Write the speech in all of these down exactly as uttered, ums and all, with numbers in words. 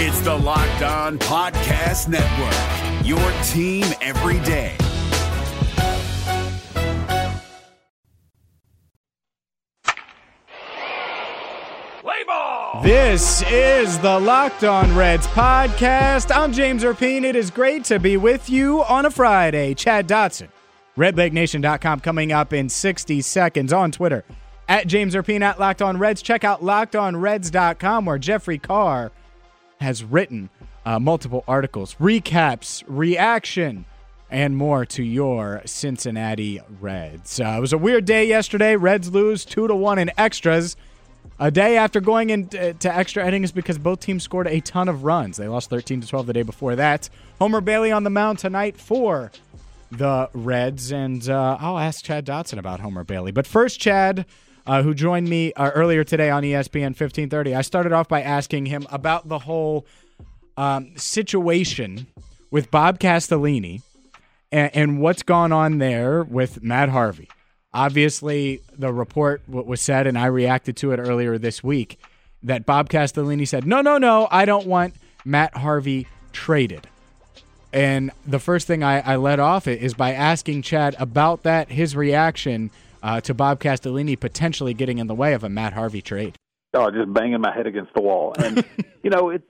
It's the Locked On Podcast Network, your team every day. This is the Locked On Reds podcast. I'm James Rapien. It is great to be with you on a Friday. Chad Dotson, Red Leg Nation dot com, coming up in sixty seconds. On Twitter, at James Rapien, at Locked On Reds. Check out Locked On Reds dot com, where Jeffrey Carr has written uh, multiple articles, recaps, reaction, and more to your Cincinnati Reds. Uh, it was a weird day yesterday. Reds lose two to one in extras. A day after going into extra innings because both teams scored a ton of runs. They lost thirteen to twelve the day before that. Homer Bailey on the mound tonight for the Reds, and uh, I'll ask Chad Dotson about Homer Bailey. But first, Chad, uh, who joined me uh, earlier today on E S P N fifteen thirty, I started off by asking him about the whole um, situation with Bob Castellini and, and what's gone on there with Matt Harvey. Obviously, the report what was said, and I reacted to it earlier this week, that Bob Castellini said, no, no, no, I don't want Matt Harvey traded. And the first thing I, I led off it is by asking Chad about that, his reaction uh, to Bob Castellini potentially getting in the way of a Matt Harvey trade. Oh, just banging my head against the wall. And, you know, it,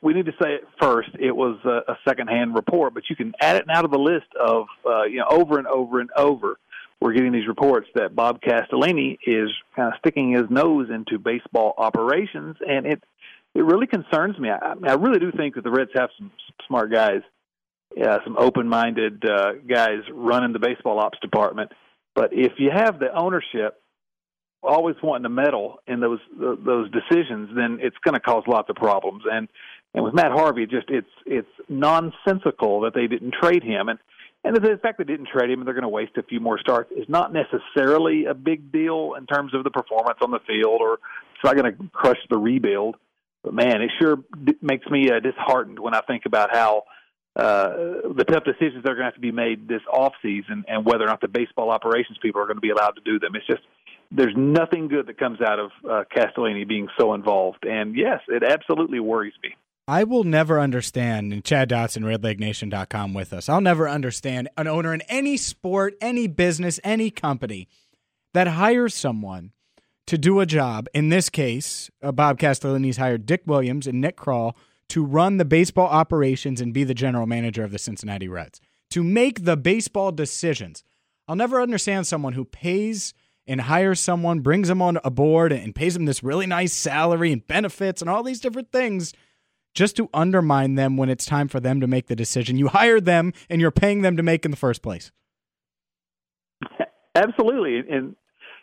we need to say it first. It was a, a secondhand report, but you can add it now to the list of, uh, you know, over and over and over. We're getting these reports that Bob Castellini is kind of sticking his nose into baseball operations, and it it really concerns me. I, I really do think that the Reds have some smart guys, uh, some open-minded uh, guys running the baseball ops department. But if you have the ownership always wanting to meddle in those those decisions, then it's going to cause lots of problems. And and with Matt Harvey, just it's it's nonsensical that they didn't trade him. And And the fact they didn't trade him and they're going to waste a few more starts is not necessarily a big deal in terms of the performance on the field, or it's not going to crush the rebuild. But, man, it sure d- makes me uh, disheartened when I think about how uh, the tough decisions that are going to have to be made this offseason and whether or not the baseball operations people are going to be allowed to do them. It's just there's nothing good that comes out of uh, Castellini being so involved. And, yes, it absolutely worries me. I will never understand, and Chad Dotson, Red Leg Nation dot com with us, I'll never understand an owner in any sport, any business, any company that hires someone to do a job. In this case, uh, Bob Castellini's hired Dick Williams and Nick Krall to run the baseball operations and be the general manager of the Cincinnati Reds, to make the baseball decisions. I'll never understand someone who pays and hires someone, brings them on a board, and pays them this really nice salary and benefits and all these different things, just to undermine them when it's time for them to make the decision you hired them and you're paying them to make in the first place. Absolutely. And,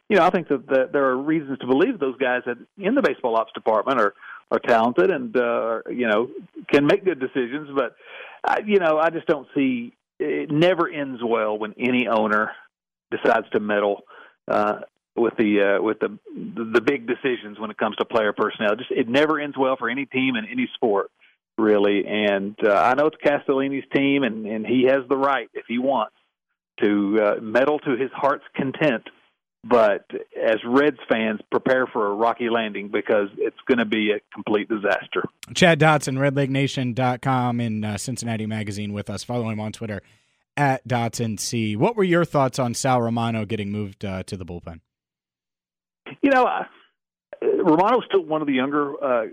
you know, I think that, that there are reasons to believe those guys that in the baseball ops department are, are talented and, uh, you know, can make good decisions. But, I, you know, I just don't see – it never ends well when any owner decides to meddle uh with the uh, with the the big decisions when it comes to player personnel. Just it never ends well for any team in any sport, really. And uh, I know it's Castellini's team, and, and he has the right, if he wants, to uh, meddle to his heart's content. But as Reds fans, prepare for a rocky landing because it's going to be a complete disaster. Chad Dotson, Red Leg Nation dot com, in uh, Cincinnati Magazine with us. Follow him on Twitter, at Dotson C. What were your thoughts on Sal Romano getting moved uh, to the bullpen? You know, uh, Romano's still one of the younger uh,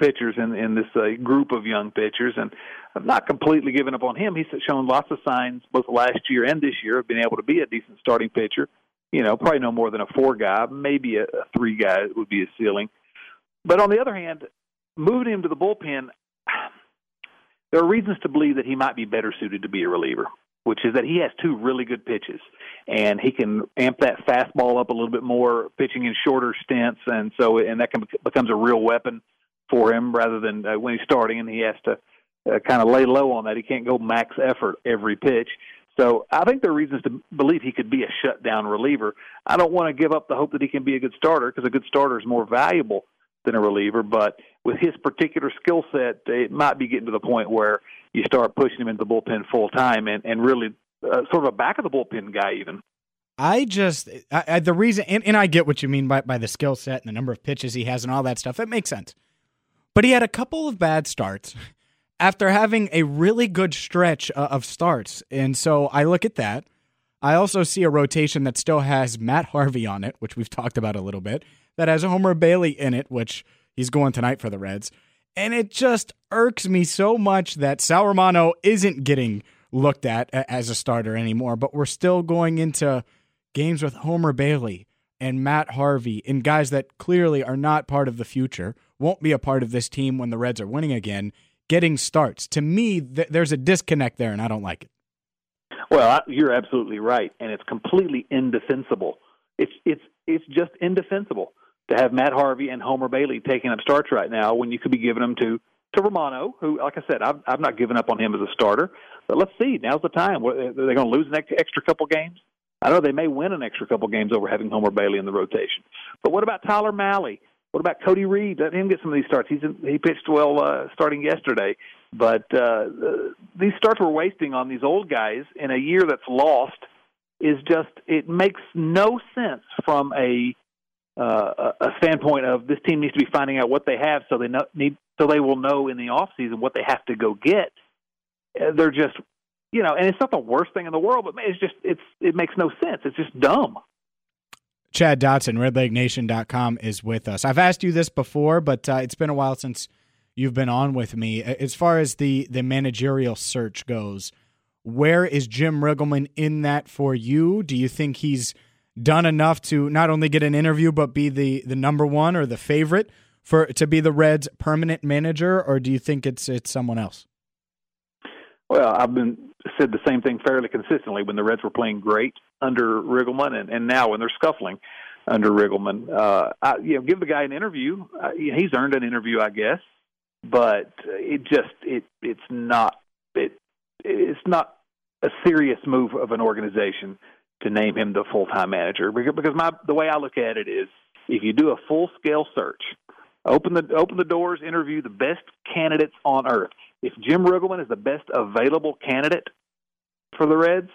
pitchers in, in this uh, group of young pitchers, and I've not completely given up on him. He's shown lots of signs both last year and this year of being able to be a decent starting pitcher. You know, probably no more than a four guy, maybe a, a three guy would be his ceiling. But on the other hand, moving him to the bullpen, there are reasons to believe that he might be better suited to be a reliever, which is that he has two really good pitches, and he can amp that fastball up a little bit more, pitching in shorter stints, and so and that can, becomes a real weapon for him rather than uh, when he's starting and he has to uh, kind of lay low on that. He can't go max effort every pitch. So I think there are reasons to believe he could be a shutdown reliever. I don't want to give up the hope that he can be a good starter because a good starter is more valuable than a reliever, but with his particular skill set, it might be getting to the point where you start pushing him into the bullpen full time and, and really uh, sort of a back of the bullpen guy even. I just, I, I, the reason, and, and I get what you mean by, by the skill set and the number of pitches he has and all that stuff. It makes sense. But he had a couple of bad starts after having a really good stretch of starts. And so I look at that. I also see a rotation that still has Matt Harvey on it, which we've talked about a little bit, that has Homer Bailey in it, which he's going tonight for the Reds. And it just irks me so much that Sal Romano isn't getting looked at as a starter anymore, but we're still going into games with Homer Bailey and Matt Harvey and guys that clearly are not part of the future, won't be a part of this team when the Reds are winning again, getting starts. To me, th- there's a disconnect there, and I don't like it. Well, you're absolutely right, and it's completely indefensible. It's it's it's just indefensible to have Matt Harvey and Homer Bailey taking up starts right now when you could be giving them to, to Romano, who, like I said, I've, I've not given up on him as a starter. But let's see. Now's the time. Are they going to lose an extra couple games? I know they may win an extra couple games over having Homer Bailey in the rotation. But what about Tyler Malley? What about Cody Reed? Let him get some of these starts. He's in, he pitched well uh, starting yesterday. But uh, the, these starts we're wasting on these old guys in a year that's lost is just, it makes no sense from a uh, a standpoint of this team needs to be finding out what they have so they know, need so they will know in the offseason what they have to go get. They're just, you know, and it's not the worst thing in the world, but man, it's just, it's it makes no sense. It's just dumb. Chad Dotson, Red Leg Nation dot com, is with us. I've asked you this before, but uh, it's been a while since you've been on with me. As far as the, the managerial search goes, where is Jim Riggleman in that for you? Do you think he's done enough to not only get an interview, but be the, the number one or the favorite for to be the Reds' permanent manager, or do you think it's it's someone else? Well, I've been said the same thing fairly consistently when the Reds were playing great under Riggleman, and, and now when they're scuffling under Riggleman. Uh, I, you know, give the guy an interview. Uh, he's earned an interview, I guess, but it just it it's not it it's not a serious move of an organization to name him the full-time manager, because my the way I look at it is if you do a full-scale search, open the open the doors, interview the best candidates on earth. If Jim Riggleman is the best available candidate for the Reds,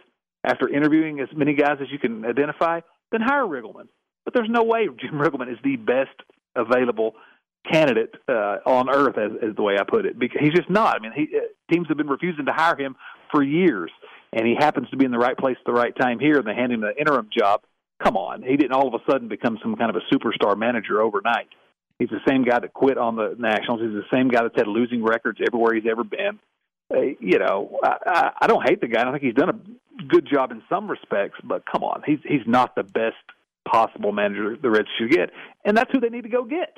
after interviewing as many guys as you can identify, then hire Riggleman. But there's no way Jim Riggleman is the best available candidate uh, on earth, as, as the way I put it. Because he's just not. I mean, he, teams have been refusing to hire him for years, and he happens to be in the right place at the right time here, and they hand him the interim job. Come on. He didn't all of a sudden become some kind of a superstar manager overnight. He's the same guy that quit on the Nationals. He's the same guy that's had losing records everywhere he's ever been. Uh, you know, I, I, I don't hate the guy. I think he's done a good job in some respects, but come on, he's he's not the best possible manager the Reds should get, and that's who they need to go get.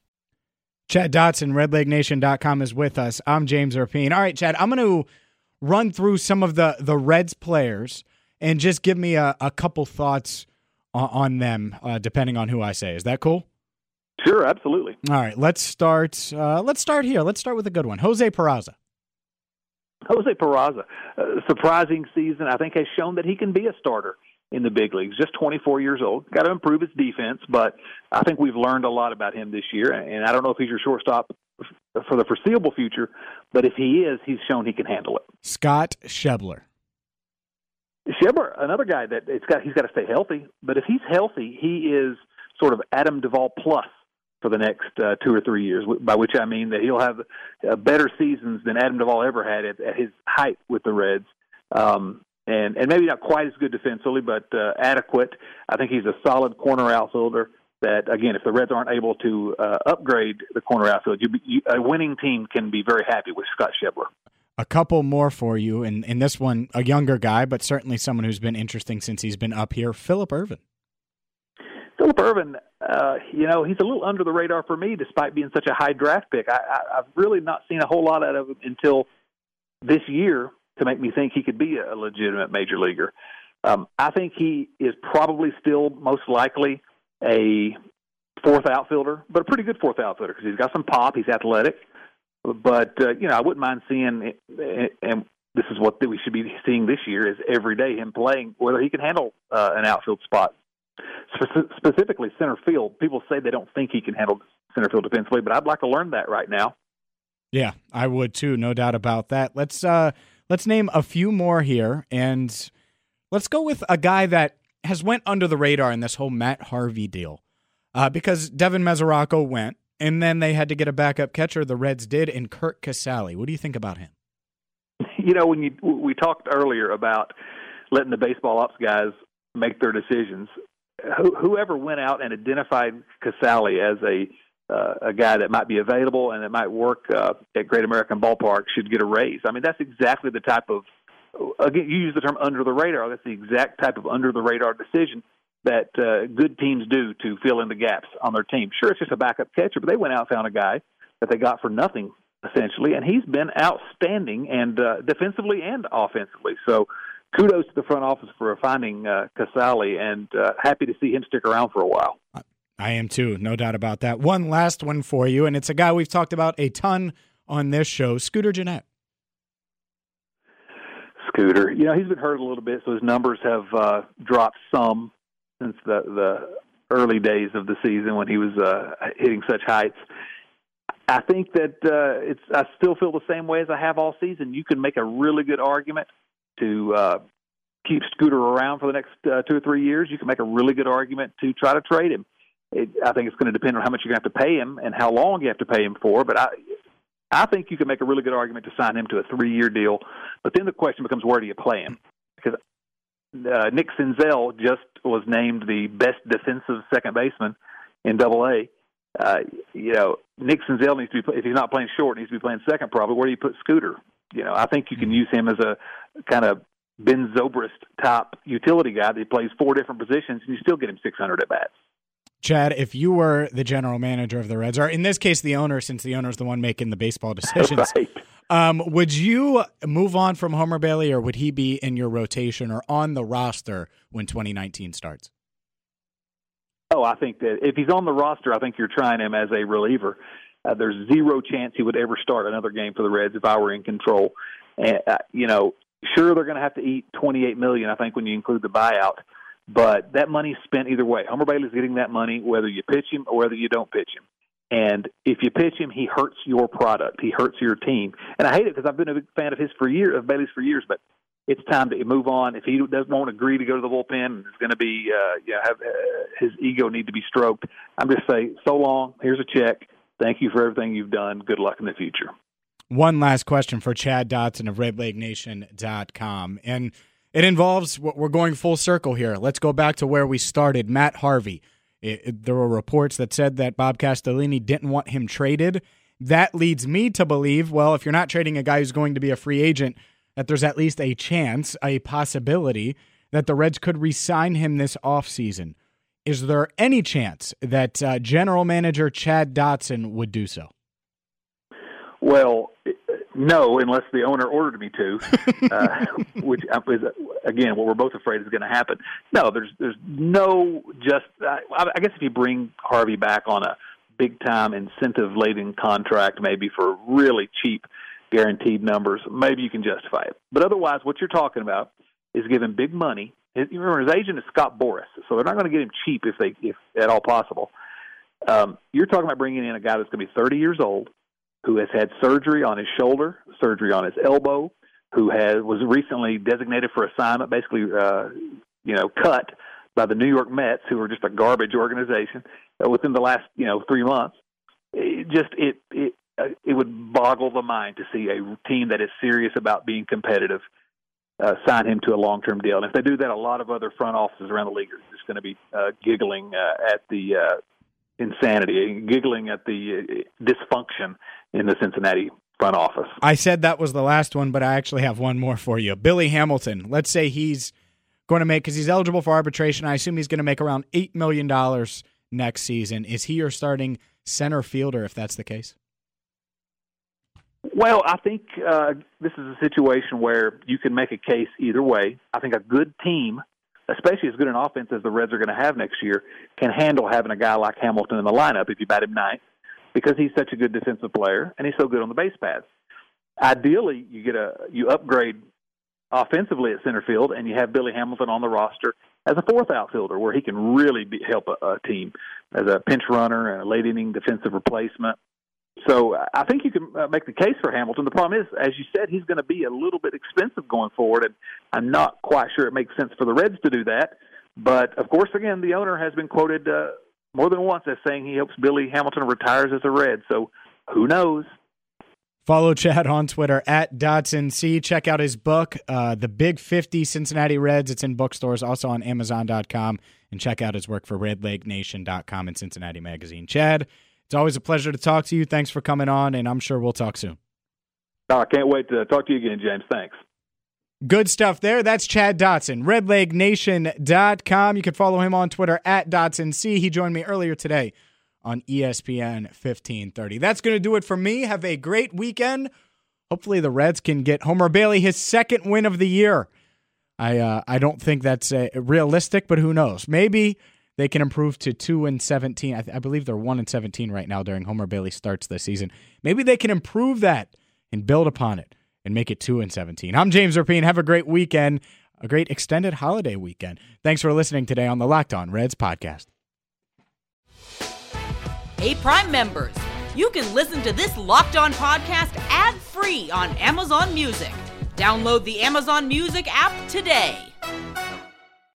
Chad Dotson, Red Leg Nation dot com, is with us. I'm James Rapien. All right, Chad, I'm going to run through some of the, the Reds players and just give me a, a couple thoughts on, on them, uh, depending on who I say. Is that cool? Sure, absolutely. All right, let's start uh, Let's start here. Let's start with a good one. Jose Peraza. Jose Peraza. Uh, surprising season, I think, has shown that he can be a starter in the big leagues, just twenty-four years old. Got to improve his defense, but I think we've learned a lot about him this year, and I don't know if he's your shortstop for the foreseeable future, but if he is, he's shown he can handle it. Scott Schebler. Schebler, another guy that it's got, he's got to stay healthy, but if he's healthy, he is sort of Adam Duvall plus for the next uh, two or three years, by which I mean that he'll have uh, better seasons than Adam Duvall ever had at, at his height with the Reds. Um And, and maybe not quite as good defensively, but uh, adequate. I think he's a solid corner outfielder that, again, if the Reds aren't able to uh, upgrade the corner outfield, you, you, a winning team can be very happy with Scott Schebler. A couple more for you, and, and this one, a younger guy, but certainly someone who's been interesting since he's been up here, Philip Irvin. Philip Irvin, uh, you know, he's a little under the radar for me despite being such a high draft pick. I, I, I've really not seen a whole lot out of him until this year to make me think he could be a legitimate major leaguer. Um, I think he is probably still most likely a fourth outfielder, but a pretty good fourth outfielder because he's got some pop. He's athletic. But, uh, you know, I wouldn't mind seeing, and this is what we should be seeing this year, is every day him playing, whether he can handle uh, an outfield spot. Specifically center field. People say they don't think he can handle center field defensively, but I'd like to learn that right now. Yeah, I would too, no doubt about that. Let's uh, let's name a few more here, and let's go with a guy that has went under the radar in this whole Matt Harvey deal uh, because Devin Mesoraco went, and then they had to get a backup catcher. The Reds did, and Kirk Casali. What do you think about him? You know, when you we talked earlier about letting the baseball ops guys make their decisions, whoever went out and identified Casali as a uh, a guy that might be available and that might work uh, at Great American Ballpark should get a raise. I mean, that's exactly the type of, again, you use the term under the radar. That's the exact type of under the radar decision that uh, good teams do to fill in the gaps on their team. Sure, it's just a backup catcher, but they went out and found a guy that they got for nothing, essentially, and he's been outstanding and uh, defensively and offensively. So, kudos to the front office for finding uh, Casali, and uh, happy to see him stick around for a while. I am too, no doubt about that. One last one for you, and it's a guy we've talked about a ton on this show, Scooter Gennett. Scooter, you know, he's been hurt a little bit, so his numbers have uh, dropped some since the, the early days of the season when he was uh, hitting such heights. I think that uh, it's. I still feel the same way as I have all season. You can make a really good argument to uh, keep Scooter around for the next uh, two or three years. You can make a really good argument to try to trade him. It, I think it's going to depend on how much you're going to have to pay him and how long you have to pay him for, but I I think you can make a really good argument to sign him to a three-year deal. But then the question becomes, where do you play him? Because uh, Nick Senzel just was named the best defensive second baseman in double A. Uh, you know, Nick Senzel needs to be, if he's not playing short, needs to be playing second probably. Where do you put Scooter? You know, I think you can use him as a kind of Ben Zobrist top utility guy that plays four different positions, and you still get him six hundred at bats. Chad, if you were the general manager of the Reds, or in this case the owner, since the owner is the one making the baseball decisions, right. um, would you move on from Homer Bailey, or would he be in your rotation or on the roster when twenty nineteen starts? Oh, I think that if he's on the roster, I think you're trying him as a reliever. Uh, there's zero chance he would ever start another game for the Reds if I were in control. And uh, you know, sure, they're going to have to eat twenty-eight million dollars, I think, when you include the buyout. But that money's spent either way. Homer Bailey's getting that money whether you pitch him or whether you don't pitch him. And if you pitch him, he hurts your product. He hurts your team. And I hate it because I've been a big fan of his for years, of Bailey's for years. But it's time to move on. If he doesn't want to agree to go to the bullpen, it's going to be uh, you know, have, uh, his ego need to be stroked. I'm just saying, so long. Here's a check. Thank you for everything you've done. Good luck in the future. One last question for Chad Dotson of Red Leg Nation dot com. And it involves, we're going full circle here. Let's go back to where we started. Matt Harvey. It, it, there were reports that said that Bob Castellini didn't want him traded. That leads me to believe, well, if you're not trading a guy who's going to be a free agent, that there's at least a chance, a possibility, that the Reds could re-sign him this offseason. Is there any chance that uh, general manager Chad Dotson would do so? Well, no, unless the owner ordered me to, uh, which is, again, what we're both afraid is going to happen. No, there's there's no just – I guess if you bring Harvey back on a big-time incentive-laden contract maybe for really cheap guaranteed numbers, maybe you can justify it. But otherwise, what you're talking about is giving big money. Remember, his agent is Scott Boras, so they're not going to get him cheap if they, if at all possible. Um, you're talking about bringing in a guy that's going to be thirty years old, who has had surgery on his shoulder, surgery on his elbow, who has was recently designated for assignment, basically, uh, you know, cut by the New York Mets, who are just a garbage organization, uh, within the last, you know, three months. It just it it uh, it would boggle the mind to see a team that is serious about being competitive uh, sign him to a long-term deal. And if they do that, a lot of other front offices around the league are just going to be uh, giggling uh, at the uh, insanity, giggling at the uh, dysfunction in the Cincinnati front office. I said that was the last one, but I actually have one more for you. Billy Hamilton, let's say he's going to make, because he's eligible for arbitration, I assume he's going to make around eight million dollars next season. Is he your starting center fielder if that's the case? Well, I think uh, this is a situation where you can make a case either way. I think a good team, especially as good an offense as the Reds are going to have next year, can handle having a guy like Hamilton in the lineup if you bat him ninth, because he's such a good defensive player and he's so good on the base paths. Ideally, you get a you upgrade offensively at center field, and you have Billy Hamilton on the roster as a fourth outfielder where he can really be, help a, a team as a pinch runner and a late-inning defensive replacement. So I think you can make the case for Hamilton. The problem is, as you said, he's going to be a little bit expensive going forward, and I'm not quite sure it makes sense for the Reds to do that. But, of course, again, the owner has been quoted uh, more than once as saying he hopes Billy Hamilton retires as a Red. So who knows? Follow Chad on Twitter, at DotsonC. Check out his book, uh, The Big fifty Cincinnati Reds. It's in bookstores, also on Amazon dot com. And check out his work for Red Leg Nation dot com and Cincinnati Magazine. Chad, it's always a pleasure to talk to you. Thanks for coming on, and I'm sure we'll talk soon. Oh, I can't wait to talk to you again, James. Thanks. Good stuff there. That's Chad Dotson, Red Leg Nation dot com. You can follow him on Twitter, at DotsonC. He joined me earlier today on E S P N fifteen thirty. That's going to do it for me. Have a great weekend. Hopefully the Reds can get Homer Bailey his second win of the year. I uh, I don't think that's uh, realistic, but who knows? Maybe they can improve to two and seventeen. I, th- I believe they're one and seventeen right now during Homer Bailey's starts this season. Maybe they can improve that and build upon it and make it two and seventeen. I'm James Rapien. Have a great weekend, a great extended holiday weekend. Thanks for listening today on the Locked On Reds podcast. Hey, Prime members, you can listen to this Locked On podcast ad-free on Amazon Music. Download the Amazon Music app today.